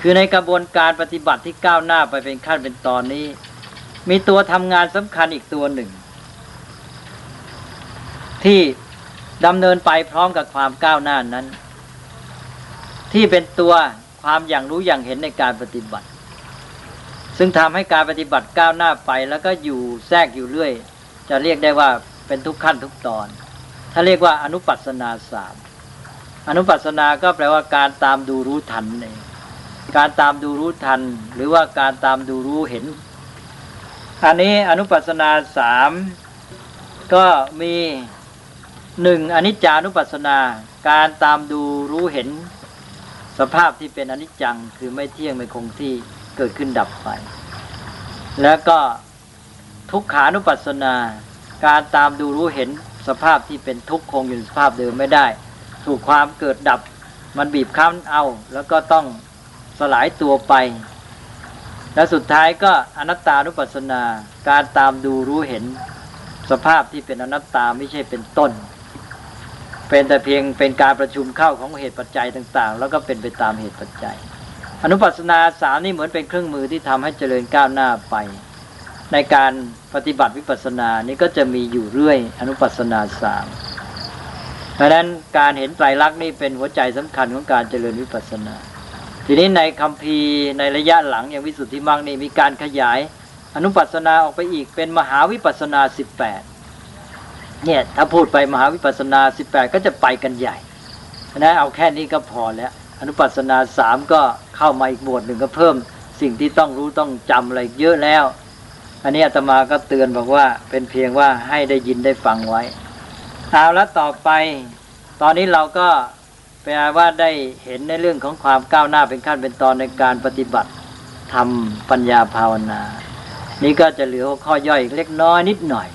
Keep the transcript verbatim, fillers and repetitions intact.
คือในกระบวนการปฏิบัติที่ก้าวหน้าไปเป็นขั้นเป็นตอนนี้มีตัวทำงานสำคัญอีกตัวหนึ่งที่ดำเนินไปพร้อมกับความก้าวหน้านั้นที่เป็นตัวความอย่างรู้อย่างเห็นในการปฏิบัติซึ่งทำให้การปฏิบัติก้าวหน้าไปแล้วก็อยู่แทรกอยู่เรื่อยจะเรียกได้ว่าเป็นทุกขั้นทุกตอนถ้าเรียกว่าอนุปัสสนาสามอนุปัสสนาก็แปลว่าการตามดูรู้ทันเองการตามดูรู้ทันหรือว่าการตามดูรู้เห็นอันนี้อนุปัสสนาสามก็มีหนึ่งอนิจจานุปัสสนาการตามดูรู้เห็นสภาพที่เป็นอนิจจังคือไม่เที่ยงไม่คงที่เกิดขึ้นดับไปแล้วก็ทุกขานุปัสสนาการตามดูรู้เห็นสภาพที่เป็นทุกข์คงอยู่สภาพเดิมไม่ได้ถูกความเกิดดับมันบีบคั้นเอาแล้วก็ต้องสลายตัวไปและสุดท้ายก็อนัตตานุปัสสนาการตามดูรู้เห็นสภาพที่เป็นอนัตตาไม่ใช่เป็นต้นเป็นแต่เพียงเป็นการประชุมเข้าของเหตุปัจจัยต่างๆแล้วก็เป็นไปตามเหตุปัจจัยอนุปัสสนาสามนี่เหมือนเป็นเครื่องมือที่ทำให้เจริญก้าวหน้าไปในการปฏิบัติวิปัสสนานี่ก็จะมีอยู่เรื่อยอนุปัสสนาสามเพราะนั้นการเห็นไตรลักษณ์นี่เป็นหัวใจสำคัญของการเจริญวิปัสสนาทีนี้ในคัมภีร์ในระยะหลังอย่างวิสุทธิมรรคนี่มีการขยายอนุปัสสนาออกไปอีกเป็นมหาวิปัสสนาสิบแปดเนี่ยถ้าพูดไปมหาวิปัสสนาสิบแปดก็จะไปกันใหญ่เพราะนั้นเอาแค่นี้ก็พอแล้วอนุปัสสนาสามก็เข้ามาอีกหมวดหนึ่งก็เพิ่มสิ่งที่ต้องรู้ต้องจำอะไรเยอะแล้วอันนี้อาตมาก็เตือนบอกว่าเป็นเพียงว่าให้ได้ยินได้ฟังไว้เอาละต่อไปตอนนี้เราก็แปลว่าได้เห็นในเรื่องของความก้าวหน้าเป็นขั้นเป็นตอนในการปฏิบัติทำปัญญาภาวนานี่ก็จะเหลือข้อย่อยเล็กน้อยนิดหน่อย